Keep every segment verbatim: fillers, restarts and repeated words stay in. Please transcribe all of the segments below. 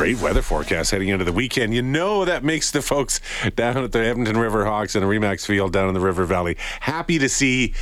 great weather forecast heading into the weekend. You know that makes the folks down at the Edmonton Riverhawks and the REMAX Field down in the River Valley happy to see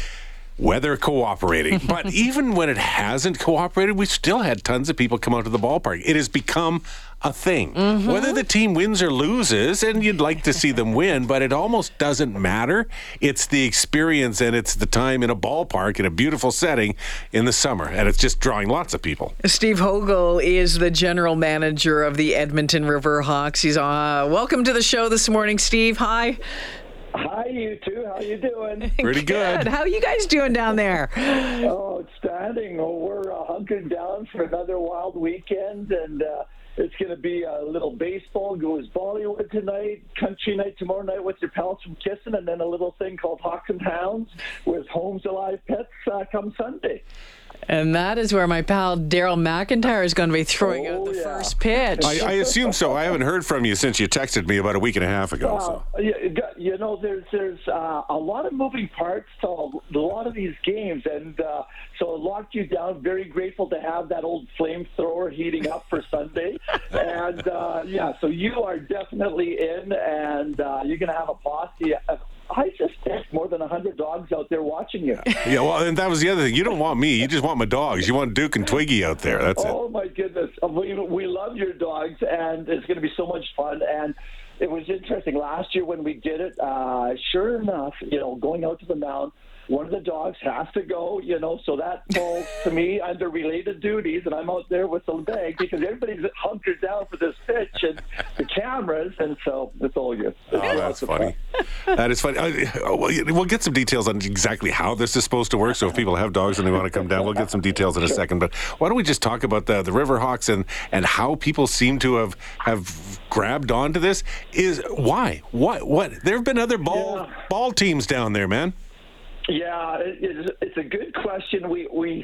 weather cooperating. But even when it hasn't cooperated, we still had tons of people come out to the ballpark. It has become a thing. Mm-hmm. Whether the team wins or loses, and you'd like to see them win, but it almost doesn't matter. It's the experience, and it's the time in a ballpark in a beautiful setting in the summer, and it's just drawing lots of people. Steve Hogel is the general manager of the Edmonton Riverhawks. He's uh, welcome to the show this morning, Steve. Hi. Hi, you two. How you doing? Pretty good. good. How are you guys doing down there? Oh, outstanding. Well, we're uh, hunkered down for another wild weekend, and uh, it's going to be a little baseball goes Bollywood tonight, country night tomorrow night with your pals from Kissing, and then a little thing called Hawks and Hounds with Homes Alive Pets uh, come Sunday. And that is where my pal Daryl McIntyre is going to be throwing oh, out the yeah. first pitch. I, I assume so. I haven't heard from you since you texted me about a week and a half ago. Uh, so. you, you know, there's there's uh, a lot of moving parts to a lot of these games, and uh, so it locked you down. Very grateful to have that old flamethrower heating up for Sunday. and, uh, yeah, so you are definitely in, and uh, you're going to have a posse. I just there's more than one hundred dogs out there watching you. Yeah, well, and that was the other thing. You don't want me. You just want my dogs. You want Duke and Twiggy out there. That's oh, it. Oh, my goodness. We, we love your dogs, and it's going to be so much fun. And it was interesting. Last year when we did it, uh, sure enough, you know, going out to the mound, one of the dogs has to go, you know, so that falls to me under related duties, and I'm out there with the bag because everybody's hunkered down for this pitch and the cameras, and so it's all good. Oh, that's funny. That is funny. I, we'll get some details on exactly how this is supposed to work, so if people have dogs and they want to come down, we'll get some details in a second. But why don't we just talk about the, the Riverhawks and, and how people seem to have, have grabbed onto this? Is why? What? What? There have been other ball yeah. ball teams down there, man. Yeah, it's, it's a good question. We we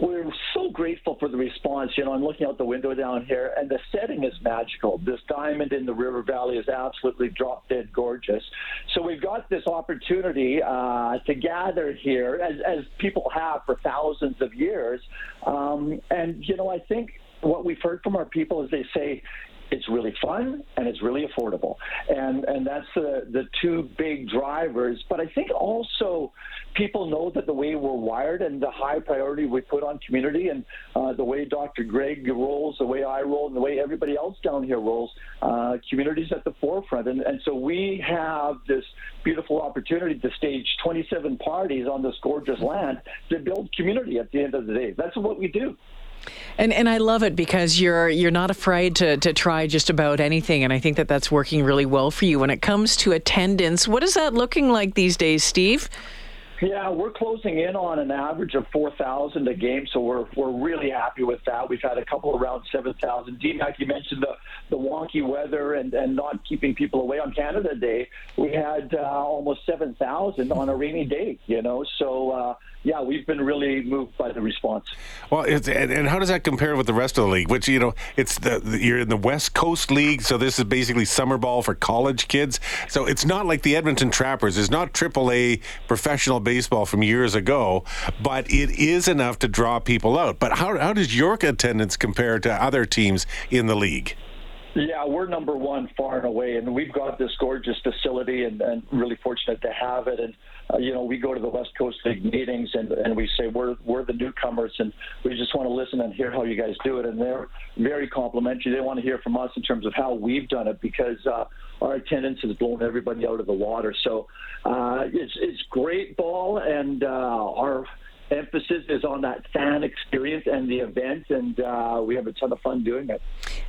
we're so grateful for the response. You know, I'm looking out the window down here, and the setting is magical. This diamond in the River Valley is absolutely drop dead gorgeous. So we've got this opportunity uh, to gather here, as as people have for thousands of years. Um, and you know, I think what we've heard from our people is they say, it's really fun and it's really affordable, and and that's the the two big drivers. But I think also people know that the way we're wired and the high priority we put on community, and uh, the way Doctor Greg rolls, the way I roll, and the way everybody else down here rolls, uh, community's at the forefront, and and so we have this beautiful opportunity to stage twenty-seven parties on this gorgeous land to build community. At the end of the day, that's what we do. And and I love it because you're you're not afraid to, to try just about anything, and I think that that's working really well for you. When it comes to attendance, what is that looking like these days, Steve? Yeah, we're closing in on an average of four thousand a game, so we're we're really happy with that. We've had a couple around seven thousand. D-Mac, you mentioned the, the wonky weather and, and not keeping people away. On Canada Day, we had uh, almost seven thousand on a rainy day, you know, so uh, yeah, we've been really moved by the response. Well, it's, and, and how does that compare with the rest of the league, which, you know, it's the you're in the West Coast League, so this is basically summer ball for college kids, so it's not like the Edmonton Trappers. It's not triple A professional baseball from years ago, but it is enough to draw people out. But how how does your attendance compare to other teams in the league? Yeah, we're number one far and away, and we've got this gorgeous facility, and, and really fortunate to have it. And uh, you know, we go to the West Coast League meetings, and, and we say we're we're the newcomers, and we just want to listen and hear how you guys do it. And they're very complimentary. They want to hear from us in terms of how we've done it, because uh, our attendance has blown everybody out of the water. So uh, it's it's great ball, and uh, our emphasis is on that fan experience and the event, and uh, we have a ton of fun doing it.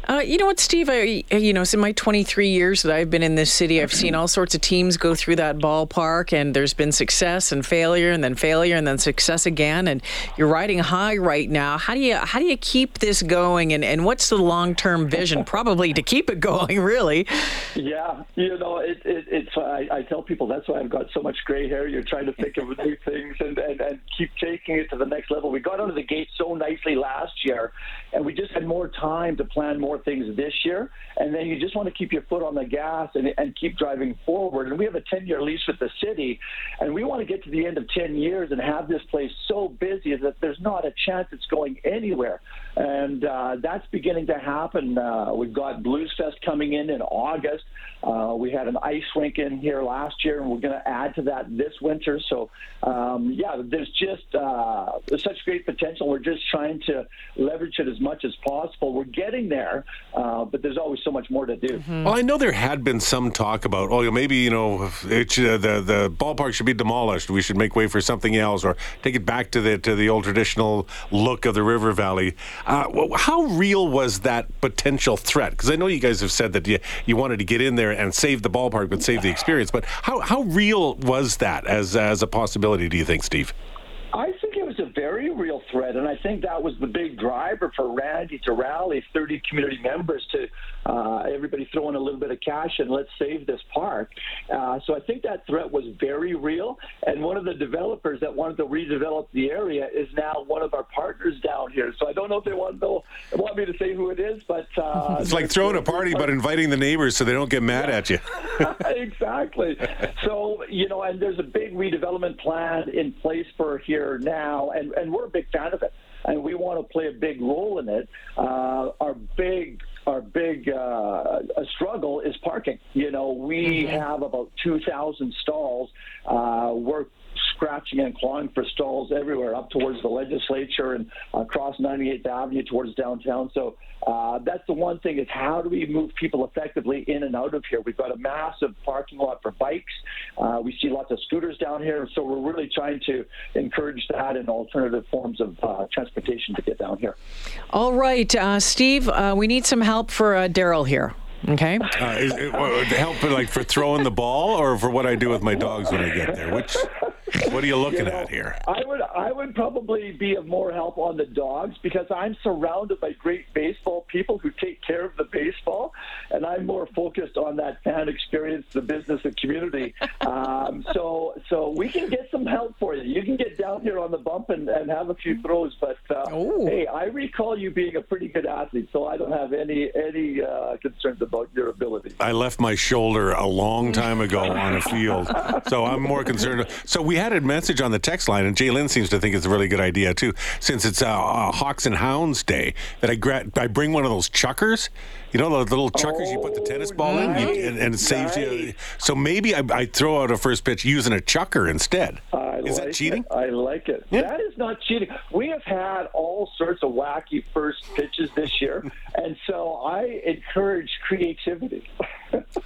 Uh, you know what, Steve? I, you know, it's in my twenty-three years that I've been in this city, I've seen all sorts of teams go through that ballpark, and there's been success and failure, and then failure, and then success again. And you're riding high right now. How do you how do you keep this going? And, and what's the long-term vision, probably, to keep it going? Really? Yeah, you know, it, it, it's. I, I tell people that's why I've got so much gray hair. You're trying to think of new things and, and, and keep taking it to the next level. We got out of the gate so nicely last year, and we just had more time to plan more things this year. And then you just want to keep your foot on the gas and, and keep driving forward. And we have a ten-year lease with the city, and we want to get to the end of ten years and have this place so busy that there's not a chance it's going anywhere. And uh, that's beginning to happen. Uh, we've got Blues Fest coming in in August. Uh, we had an ice rink in here last year, and we're going to add to that this winter. So, um, yeah, there's just uh, there's such great potential. We're just trying to leverage it as much as possible. We're getting there, uh, but there's always so much more to do. Mm-hmm. Well, I know there had been some talk about, oh, maybe, you know, it should, uh, the, the ballpark should be demolished. We should make way for something else or take it back to the, to the old traditional look of the River Valley. Uh, how real was that potential threat? Because I know you guys have said that you, you wanted to get in there and save the ballpark, but save the experience. But how, how real was that as as a possibility, do you think, Steve? I think it was a very real threat, and I think that was the big driver for Randy to rally thirty community members to uh, everybody throw in a little bit of cash and let's save this park. Uh, so I think that threat was very real, and one of the developers that wanted to redevelop the area is now one of our partners down here. So I don't know if they want, to, want me to say who it is, but... Uh, it's like throwing a party but inviting the neighbors so they don't get mad yeah. at you. Exactly. So, you know, and there's a big redevelopment plan in place for here now, and, and we're a big fan of it, and we want to play a big role in it. Uh, our big our big uh, struggle is parking. You know, we have about two thousand stalls. Uh, we're scratching and clawing for stalls everywhere, up towards the legislature and across ninety-eighth Avenue towards downtown. So uh, that's the one thing, is how do we move people effectively in and out of here? We've got a massive parking lot for bikes. Uh, we see lots of scooters down here. So we're really trying to encourage that and alternative forms of uh, transportation to get down here. All right, uh, Steve, uh, we need some help for uh, Daryl here. Okay. Uh, is it, uh, help like for throwing the ball, or for what I do with my dogs when I get there? Which, what are you looking you know, at here? I would I would probably be of more help on the dogs, because I'm surrounded by great baseball people who take care of the baseball, and I'm more focused on that fan experience, the business, the community. Um, so so we can get some help for you. You can get down here on the bump and, and have a few throws. But uh, hey, I recall you being a pretty good athlete, so I don't have any any uh, concerns about your ability. I left my shoulder a long time ago on a field, so I'm more concerned. So we had a message on the text line, and Jay Lynn seems to think it's a really good idea too, since it's uh, uh, Hawks and Hounds Day, that I gra- I bring one of those chuckers, you know, the little chuckers oh, you put the tennis ball nice. in, you, and, and it saves nice. you. So maybe I, I throw out a first pitch using a chucker instead. I is like that cheating? It. I like it. Yeah. That is not cheating. We have had all sorts of wacky first pitches this year, and so I encourage creativity.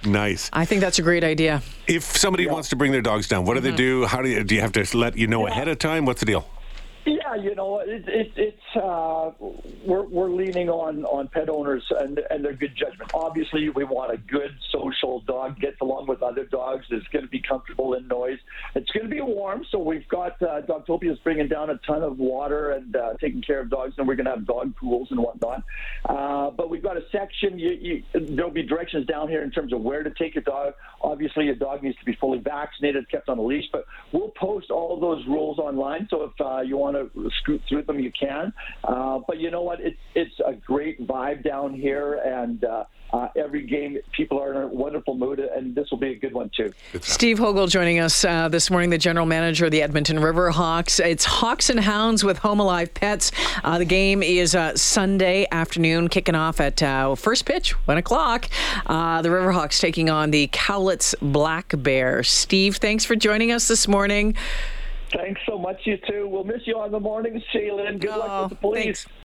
Nice. I think that's a great idea. If somebody yeah. wants to bring their dogs down, what do mm-hmm. they do? How do you, do you have to let you know yeah. ahead of time? What's the deal? Yeah, you know, it, it, it's uh, we're we're leaning on, on pet owners and and their good judgment. Obviously, we want a good social dog, gets along with other dogs, is going to be comfortable in noise. It's going to be warm, so we've got uh, Dogtopia's bringing down a ton of water and uh, taking care of dogs, and we're going to have dog pools and whatnot. Uh, but we've got a section. You, you, there'll be directions down here in terms of where to take your dog. Obviously, your dog needs to be fully vaccinated, kept on a leash. But we'll post all of those rules online, so if uh, you want to scoot through them, you can. Uh, but you know what? It's it's a great vibe down here, and uh, uh, every game people are in a wonderful mood, and this will be a good one too. Steve Hogel joining us uh, this morning, the general manager of the Edmonton Riverhawks. It's Hawks and Hounds with Home Alive Pets. Uh, the game is uh, Sunday afternoon, kicking off at uh, first pitch, one o'clock. Uh, the Riverhawks taking on the Cowlitz Black Bears. Steve, thanks for joining us this morning. Thanks so much, you two. We'll miss you on the morning, Shaylin. Good oh, luck with the police. Thanks.